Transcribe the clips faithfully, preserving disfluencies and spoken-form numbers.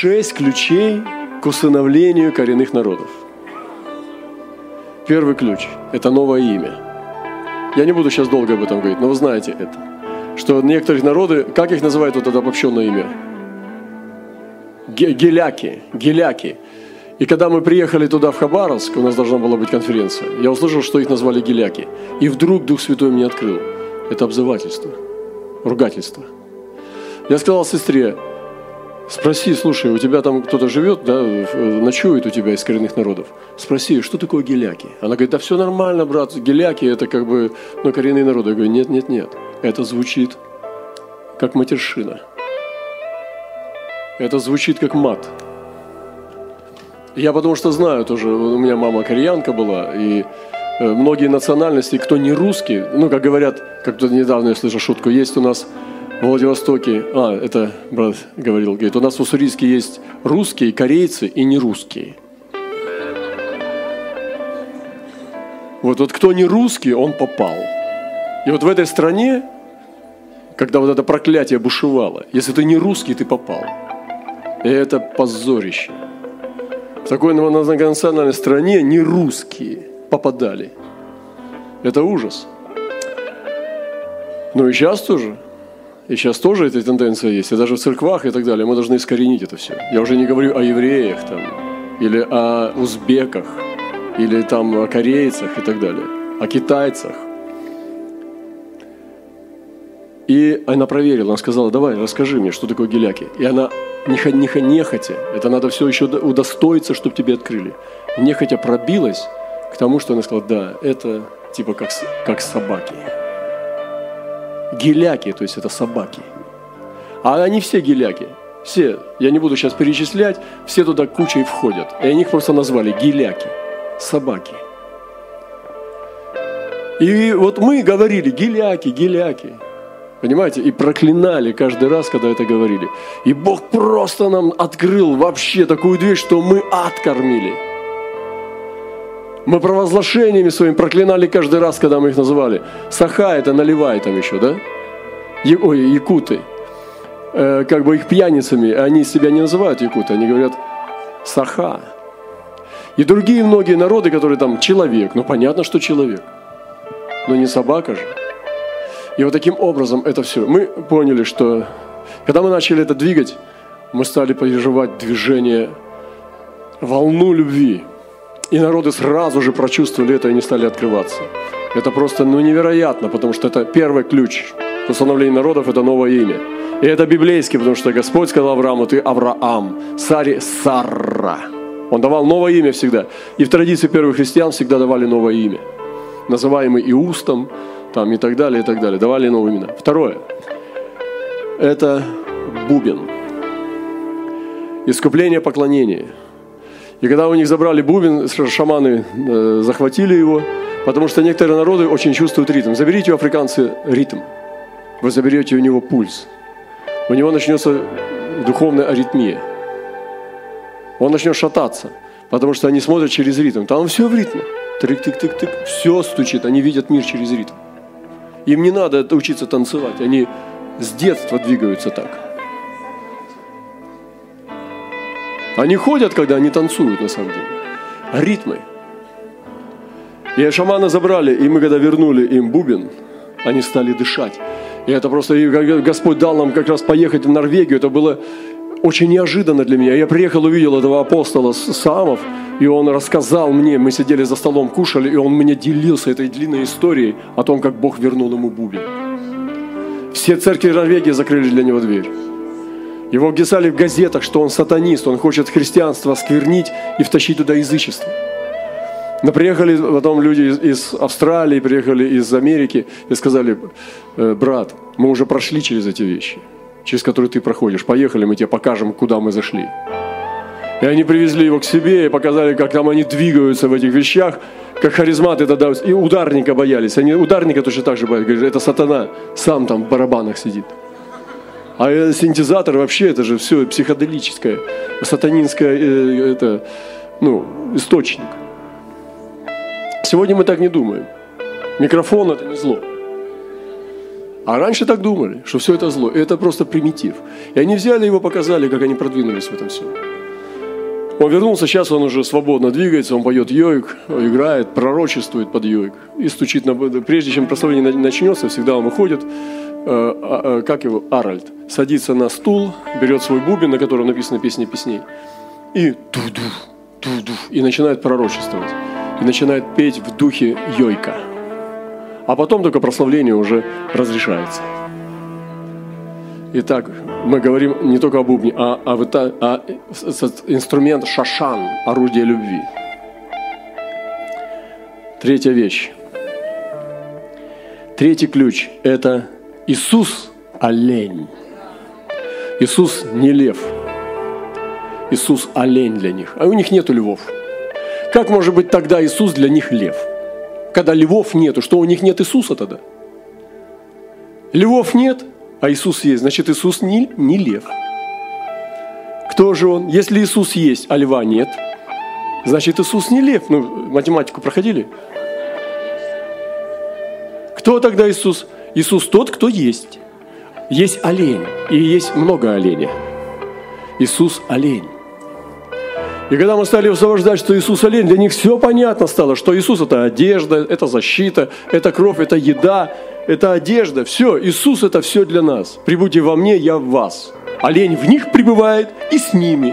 шесть ключей к усыновлению коренных народов. Первый ключ – это новое имя. Я не буду сейчас долго об этом говорить, но вы знаете это. Что некоторые народы, как их называют вот это обобщенное имя? Гиляки, гиляки. И когда мы приехали туда, в Хабаровск, у нас должна была быть конференция, я услышал, что их назвали гиляки. И вдруг Дух Святой мне открыл. Это обзывательство, ругательство. Я сказал сестре, спроси, слушай, у тебя там кто-то живет, да, ночует у тебя из коренных народов. Спроси, что такое гиляки? Она говорит, да все нормально, брат, гиляки это как бы, ну, коренные народы. Я говорю, нет, нет, нет, это звучит как матершина. Это звучит как мат. Я потому что знаю тоже, у меня мама кореянка была, и многие национальности, кто не русский, ну, как говорят, как тут недавно я слышал шутку, есть у нас в Владивостоке, а, это брат говорил, говорит, у нас в Уссурийске есть русские, корейцы и нерусские. Вот, вот кто не русский, он попал. И вот в этой стране, когда вот это проклятие бушевало, если ты не русский, ты попал. И это позорище. В такой многонациональной стране не русские попадали. Это ужас. Ну и сейчас тоже. И сейчас тоже эта тенденция есть. И даже в церквах и так далее. Мы должны искоренить это все. Я уже не говорю о евреях там, или о узбеках, или там о корейцах и так далее, о китайцах. И она проверила, она сказала, давай, расскажи мне, что такое гиляки. И она нехотя, это надо все еще удостоиться, чтобы тебе открыли. Нехотя пробилась к тому, что она сказала, да, это типа как, как собаки. Гиляки, то есть это собаки. А они все гиляки. Все, я не буду сейчас перечислять, все туда кучей входят. И они их просто назвали гиляки, собаки. И вот мы говорили гиляки, гиляки. Понимаете? И проклинали каждый раз, когда это говорили. И Бог просто нам открыл вообще такую дверь, что мы откормили. Мы провозглашениями своими проклинали каждый раз, когда мы их называли. Саха – это наливай там еще, да? Я, ой, якуты. Э, как бы их пьяницами, они себя не называют якуты, они говорят «саха». И другие многие народы, которые там «человек». Ну, понятно, что человек. Но не собака же. И вот таким образом это все. Мы поняли, что когда мы начали это двигать, мы стали переживать движение, волну любви. И народы сразу же прочувствовали это и не стали открываться. Это просто ну, невероятно, потому что это первый ключ к установлению народов, это новое имя. И это библейский, потому что Господь сказал Аврааму, ты Авраам, Саре Сарра. Он давал новое имя всегда. И в традиции первых христиан всегда давали новое имя, называемый Иустом, там, и так далее, и так далее. Давали новые имена. Второе. Это бубен. Искупление, поклонение. И когда у них забрали бубен, шаманы э, захватили его, потому что некоторые народы очень чувствуют ритм. Заберите у африканцы ритм. Вы заберете у него пульс. У него начнется духовная аритмия. Он начнет шататься, потому что они смотрят через ритм. Там все в ритме. Тык-тык-тык-тык. Все стучит. Они видят мир через ритм. Им не надо учиться танцевать, они с детства двигаются так. Они ходят, когда они танцуют, на самом деле. Ритмы. И шаманы забрали, и мы когда вернули им бубен, они стали дышать. И это просто, и Господь дал нам как раз поехать в Норвегию, это было очень неожиданно для меня. Я приехал, увидел этого апостола Саамов, и он рассказал мне, мы сидели за столом, кушали, и он мне делился этой длинной историей о том, как Бог вернул ему бубен. Все церкви Норвегии закрыли для него дверь. Его писали в газетах, что он сатанист, он хочет христианство осквернить и втащить туда язычество. Но приехали потом люди из Австралии, приехали из Америки и сказали, брат, мы уже прошли через эти вещи, через которые ты проходишь, поехали, мы тебе покажем, куда мы зашли. И они привезли его к себе и показали, как там они двигаются в этих вещах, как харизматы тогда, и ударника боялись. Они ударника точно так же боялись. Говорят, это сатана, сам там в барабанах сидит. А синтезатор вообще, это же все психоделическое, сатанинское, это, ну, источник. Сегодня мы так не думаем. Микрофон – это не зло. А раньше так думали, что все это зло, это просто примитив. И они взяли его, показали, как они продвинулись в этом всем. Он вернулся, сейчас он уже свободно двигается, он поет йойк, играет, пророчествует под йойк. И стучит, на... прежде чем прославление начнется, всегда он выходит, как его, Аральд, садится на стул, берет свой бубен, на котором написано «Песни песней», и ту-ду, ту-ду, и начинает пророчествовать, и начинает петь в духе йойка. А потом только прославление уже разрешается. Итак, мы говорим не только о бубне, а о а, а, инструмент шашан, орудие любви. Третья вещь. Третий ключ – это Иисус олень. Иисус не лев. Иисус олень для них. А у них нету львов. Как может быть тогда Иисус для них лев? Когда львов нету, что у них нет Иисуса тогда? Львов нет, а Иисус есть. Значит, Иисус не, не лев. Кто же он? Если Иисус есть, а льва нет, значит, Иисус не лев. Ну, математику проходили? Кто тогда Иисус? Иисус тот, кто есть. Есть олень, и есть много оленей. Иисус олень. И когда мы стали освобождать, что Иисус олень, для них все понятно стало, что Иисус – это одежда, это защита, это кровь, это еда, это одежда. Все, Иисус – это все для нас. Прибудьте во мне, я в вас. Олень в них пребывает и с ними.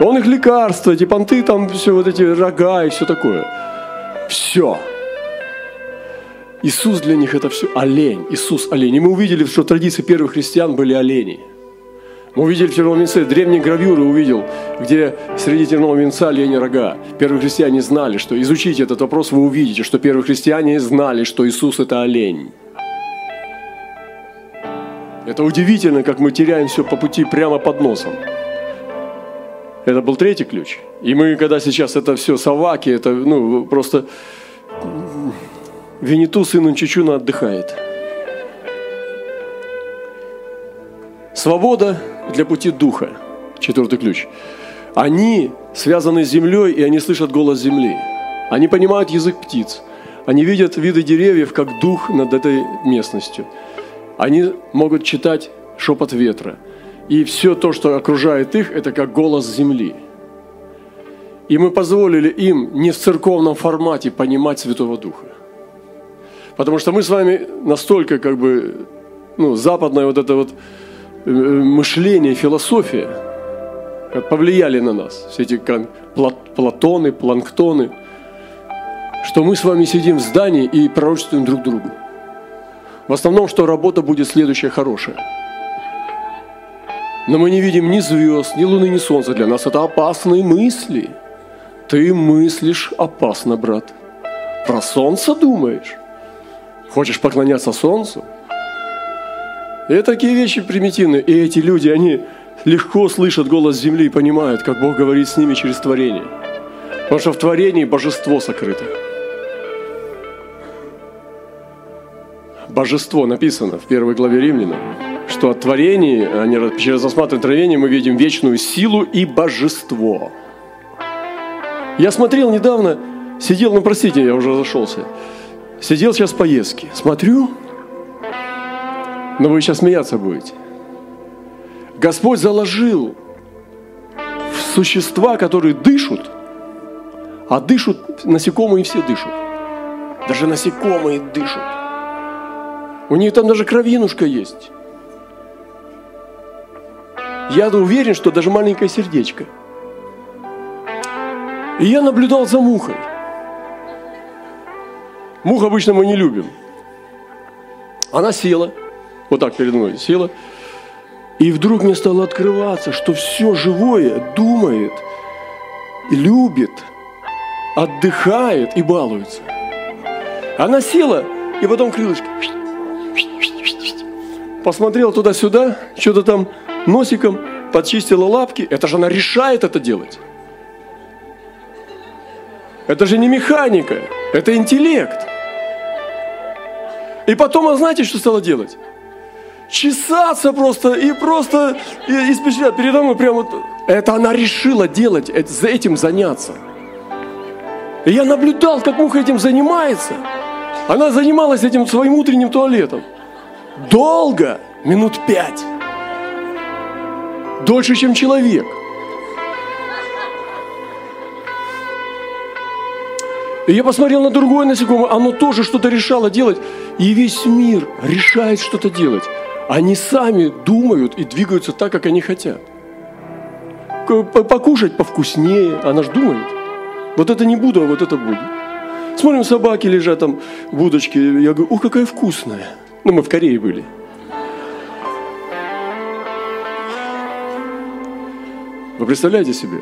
Он их лекарство, эти понты, там все вот эти рога и все такое. Все. Иисус для них – это все олень, Иисус олень. И мы увидели, что традиции первых христиан были олени. Мы увидели в терновом венце, древние гравюры увидел, где среди тернового венца олени рога. Первые христиане знали, что... Изучите этот вопрос, вы увидите, что первые христиане знали, что Иисус – это олень. Это удивительно, как мы теряем все по пути прямо под носом. Это был третий ключ. И мы, когда сейчас это все соваки, это ну просто... Винниту, сын Инчичуна, отдыхает. Свобода для пути духа. Четвертый ключ. Они связаны с землей, и они слышат голос земли. Они понимают язык птиц. Они видят виды деревьев, как дух над этой местностью. Они могут читать шепот ветра. И все то, что окружает их, это как голос земли. И мы позволили им не в церковном формате понимать Святого Духа. Потому что мы с вами настолько, как бы, ну, западное вот это вот мышление, философия повлияли на нас. Все эти как, платоны, планктоны. Что мы с вами сидим в здании и пророчествуем друг другу. В основном, что работа будет следующая хорошая. Но мы не видим ни звезд, ни луны, ни солнца. Для нас это опасные мысли. Ты мыслишь опасно, брат. Про солнце думаешь? Хочешь поклоняться солнцу? И такие вещи примитивные. И эти люди, они легко слышат голос земли и понимают, как Бог говорит с ними через творение. Потому что в творении божество сокрыто. Божество написано в первой главе Римлянам, что от творения, через рассматривание творения мы видим вечную силу и божество. Я смотрел недавно, сидел, ну простите, я уже зашелся. Сидел сейчас в поездке, смотрю, но вы сейчас смеяться будете. Господь заложил в существа, которые дышат, а дышат насекомые, все дышат. Даже насекомые дышат. У них там даже кровинушка есть. Я уверен, что даже маленькое сердечко. И я наблюдал за мухой. Мух обычно мы не любим. Она села, вот так передо мной села, и вдруг мне стало открываться, что все живое думает, любит, отдыхает и балуется. Она села, и потом крылышки. Посмотрела туда-сюда, что-то там носиком, подчистила лапки. Это же она решает это делать. Это же не механика, это интеллект. И потом, а знаете, что стало делать? Чесаться просто и просто и, и спешать передо мной прямо. Вот. Это она решила делать, это, за этим заняться. И я наблюдал, как муха этим занимается. Она занималась этим своим утренним туалетом. Долго, минут пять. Дольше, чем человек. И я посмотрел на другое насекомое, оно тоже что-то решало делать. И весь мир решает что-то делать. Они сами думают и двигаются так, как они хотят. Покушать повкуснее, она же думает. Вот это не буду, а вот это буду. Смотрим, собаки лежат там, будочки. Я говорю, о, какая вкусная. Ну, мы в Корее были. Вы представляете себе?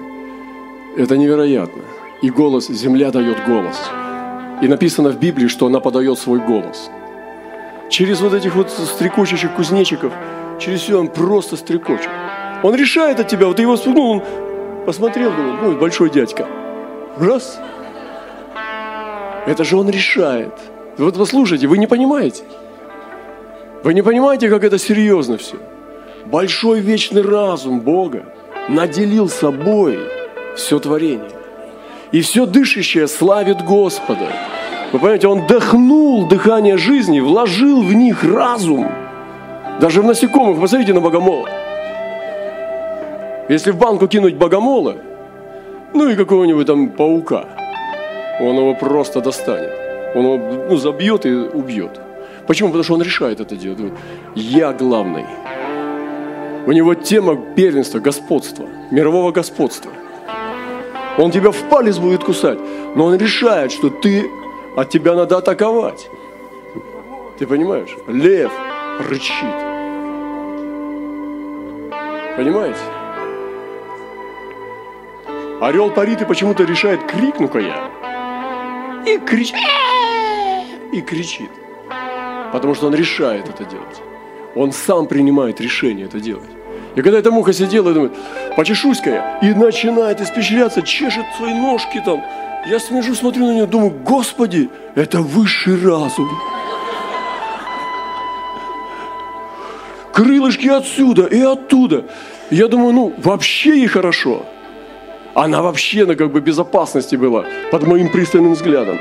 Это невероятно. И голос, земля дает голос. И написано в Библии, что она подает свой голос. Через вот этих вот стрекочущих кузнечиков, через все он просто стрекочет. Он решает от тебя, вот его вспугнул, он посмотрел, думал, ой, большой дядька. Раз. Это же он решает. Вот послушайте, вы не понимаете. Вы не понимаете, как это серьезно все. Большой вечный разум Бога наделил собой все творение. И все дышащее славит Господа. Вы понимаете, он дохнул дыхание жизни, вложил в них разум. Даже в насекомых, посмотрите на богомола. Если в банку кинуть богомола, ну и какого-нибудь там паука, он его просто достанет. Он его, ну, забьет и убьет. Почему? Потому что он решает это дело. Я главный. У него тема первенства, господства, мирового господства. Он тебя в палец будет кусать, но он решает, что ты, от тебя надо атаковать. Ты понимаешь? Лев рычит. Понимаете? Орел парит и почему-то решает, крикну-ка я. И кричит. И кричит. Потому что он решает это делать. Он сам принимает решение это делать. И когда эта муха сидела и думает, почешусь-ка я, и начинает испещряться, чешет свои ножки там. Я смежу, смотрю на нее, думаю, Господи, это высший разум. Крылышки отсюда и оттуда. Я думаю, ну, вообще ей хорошо. Она вообще на как бы безопасности была, под моим пристальным взглядом.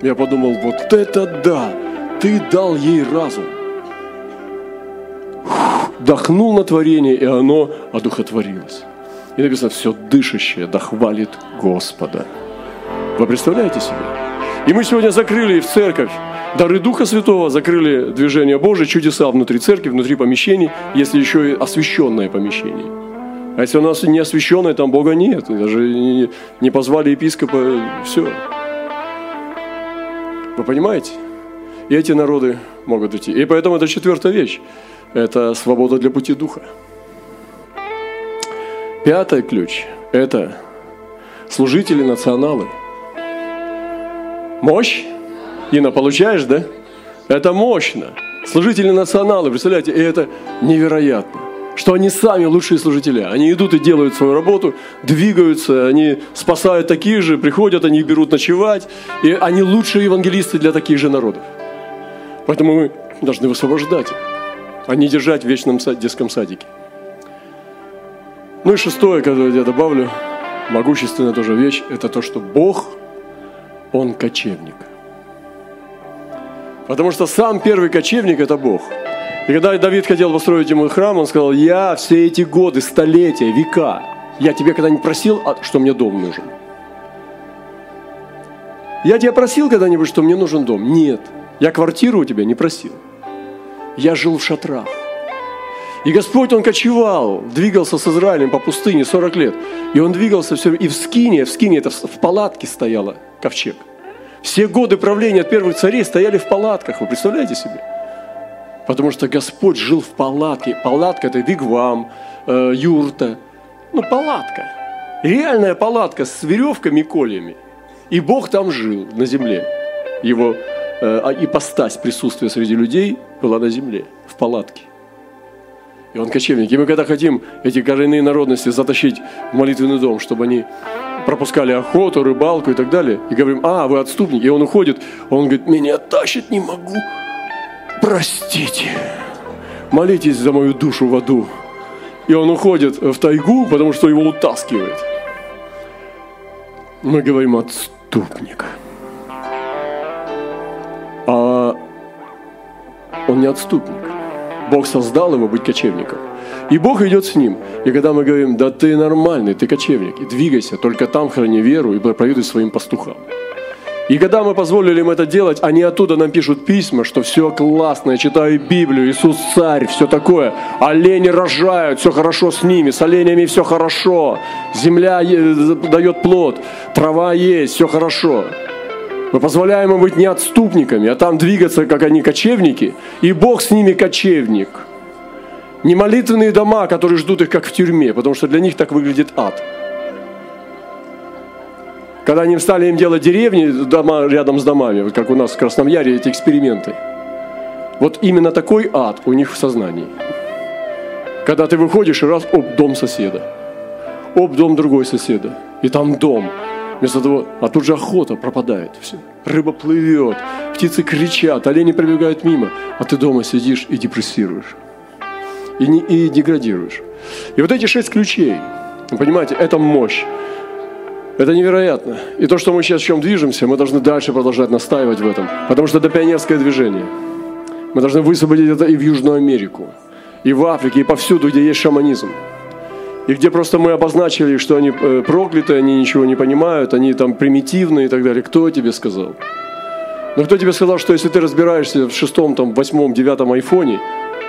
Я подумал, вот это да, ты дал ей разум. Вдохнул на творение, и оно одухотворилось. И написано, все дышащее дохвалит Господа. Вы представляете себе? И мы сегодня закрыли в церковь дары Духа Святого, закрыли движение Божие, чудеса внутри церкви, внутри помещений, если еще и освященное помещение. А если у нас не освященное, там Бога нет. Даже не позвали епископа, все. Вы понимаете? И эти народы могут идти. И поэтому это четвертая вещь. Это свобода для пути Духа. Пятый ключ – это служители националы. Мощь? Инна, получаешь, да? Это мощно. Служители националы, представляете, и это невероятно. Что они сами лучшие служители. Они идут и делают свою работу, двигаются, они спасают таких же, приходят, они берут ночевать. И они лучшие евангелисты для таких же народов. Поэтому мы должны высвобождать их, а не держать в вечном детском садике. Ну и шестое, которое я добавлю, могущественная тоже вещь, это то, что Бог, Он кочевник. Потому что сам первый кочевник – это Бог. И когда Давид хотел построить ему храм, он сказал, я все эти годы, столетия, века, я тебе когда-нибудь просил, что мне дом нужен? Я тебя просил когда-нибудь, что мне нужен дом? Нет. Я квартиру у тебя не просил. Я жил в шатрах. И Господь, Он кочевал, двигался с Израилем по пустыне сорок лет. И Он двигался все время. И в Скинии, в Скинии, это в палатке стояла ковчег. Все годы правления от первых царей стояли в палатках. Вы представляете себе? Потому что Господь жил в палатке. Палатка – это вигвам, э, юрта. Ну, палатка. Реальная палатка с веревками и кольями. И Бог там жил, на земле. Его э, ипостась присутствия среди людей была на земле, в палатке. И он кочевник. И мы когда хотим эти коренные народности затащить в молитвенный дом, чтобы они пропускали охоту, рыбалку и так далее, и говорим, а, вы отступники. И он уходит, он говорит, меня тащит, не могу. Простите. Молитесь за мою душу в аду. И он уходит в тайгу, потому что его утаскивает. Мы говорим, отступник. он не отступник. Бог создал его быть кочевником. И Бог идет с ним. И когда мы говорим, да ты нормальный, ты кочевник, и двигайся, только там храни веру и проповедуй своим пастухам. И когда мы позволили им это делать, они оттуда нам пишут письма, что все классно, я читаю Библию, Иисус царь, все такое. Олени рожают, все хорошо с ними, с оленями все хорошо. Земля дает плод, трава есть, все хорошо. Мы позволяем им быть не отступниками, а там двигаться, как они кочевники, и Бог с ними кочевник. Не молитвенные дома, которые ждут их, как в тюрьме, потому что для них так выглядит ад. Когда они стали им делать деревни, дома рядом с домами, вот как у нас в Красном Яре эти эксперименты. Вот именно такой ад у них в сознании. Когда ты выходишь и раз, оп, дом соседа. Оп, дом другой соседа. И там дом. Вместо того, а тут же охота пропадает. Все. Рыба плывет, птицы кричат, олени пробегают мимо. А ты дома сидишь и депрессируешь. И, не, и деградируешь. И вот эти шесть ключей, вы понимаете, это мощь. Это невероятно. И то, что мы сейчас в чем движемся, мы должны дальше продолжать настаивать в этом. Потому что это пионерское движение. Мы должны высвободить это и в Южную Америку, и в Африке, и повсюду, где есть шаманизм. И где просто мы обозначили, что они прокляты, они ничего не понимают, они там примитивные и так далее. Кто тебе сказал? Но кто тебе сказал, что если ты разбираешься в шестом, там, восьмом, девятом айфоне,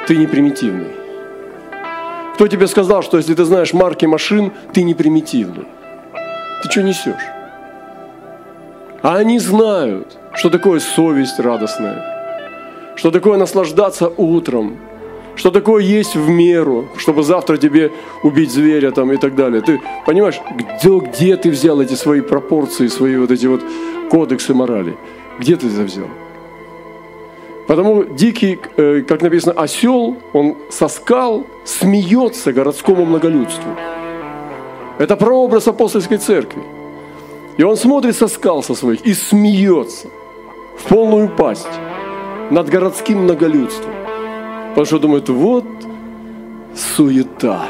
ты не примитивный? Кто тебе сказал, что если ты знаешь марки машин, ты не примитивный? Ты что несешь? А они знают, что такое совесть радостная, что такое наслаждаться утром, что такое есть в меру, чтобы завтра тебе убить зверя там, и так далее. Ты понимаешь, где, где ты взял эти свои пропорции, свои вот эти вот кодексы морали? Где ты это взял? Потому дикий, как написано, осел, он со скал смеется городскому многолюдству. Это прообраз апостольской церкви. И он смотрит со скал со своих и смеется в полную пасть над городским многолюдством. Потому что думает, вот суета.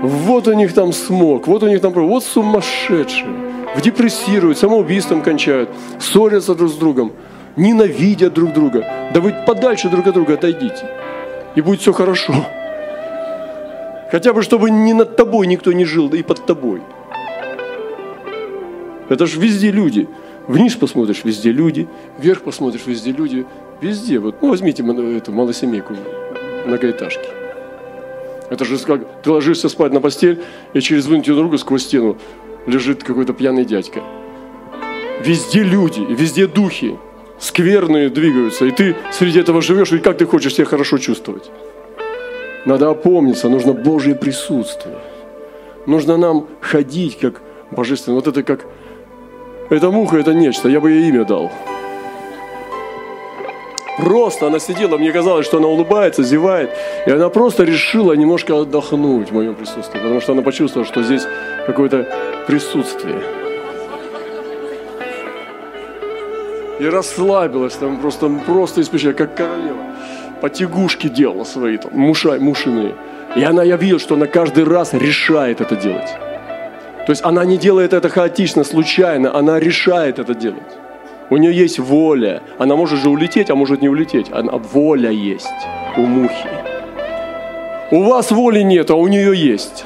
Вот у них там смог, вот у них там... Вот сумасшедшие. Депрессируют, самоубийством кончают, ссорятся друг с другом, ненавидят друг друга. Да вы подальше друг от друга отойдите, и будет все хорошо. Хотя бы, чтобы ни над тобой никто не жил, да и под тобой. Это же везде люди. Вниз посмотришь, везде люди. Вверх посмотришь, везде люди. Везде. Вот, ну, возьмите эту малосемейку, многоэтажки. Это же как ты ложишься спать на постель, и через вынутую ногу сквозь стену лежит какой-то пьяный дядька. Везде люди, везде духи. Скверные двигаются. И ты среди этого живешь, и как ты хочешь себя хорошо чувствовать? Надо опомниться, нужно Божье присутствие. Нужно нам ходить как божественно. Вот это как... Эта муха, это нечто, я бы ей имя дал. Просто она сидела, мне казалось, что она улыбается, зевает. И она просто решила немножко отдохнуть в моем присутствии. Потому что она почувствовала, что здесь какое-то присутствие. И расслабилась там просто, просто испечая, как королева. Потягушки делала свои, там, муша, мушиные. И она, я видел, что она каждый раз решает это делать. То есть она не делает это хаотично, случайно, она решает это делать. У нее есть воля. Она может же улететь, а может не улететь. Она, воля есть у мухи. У вас воли нет, а у нее есть.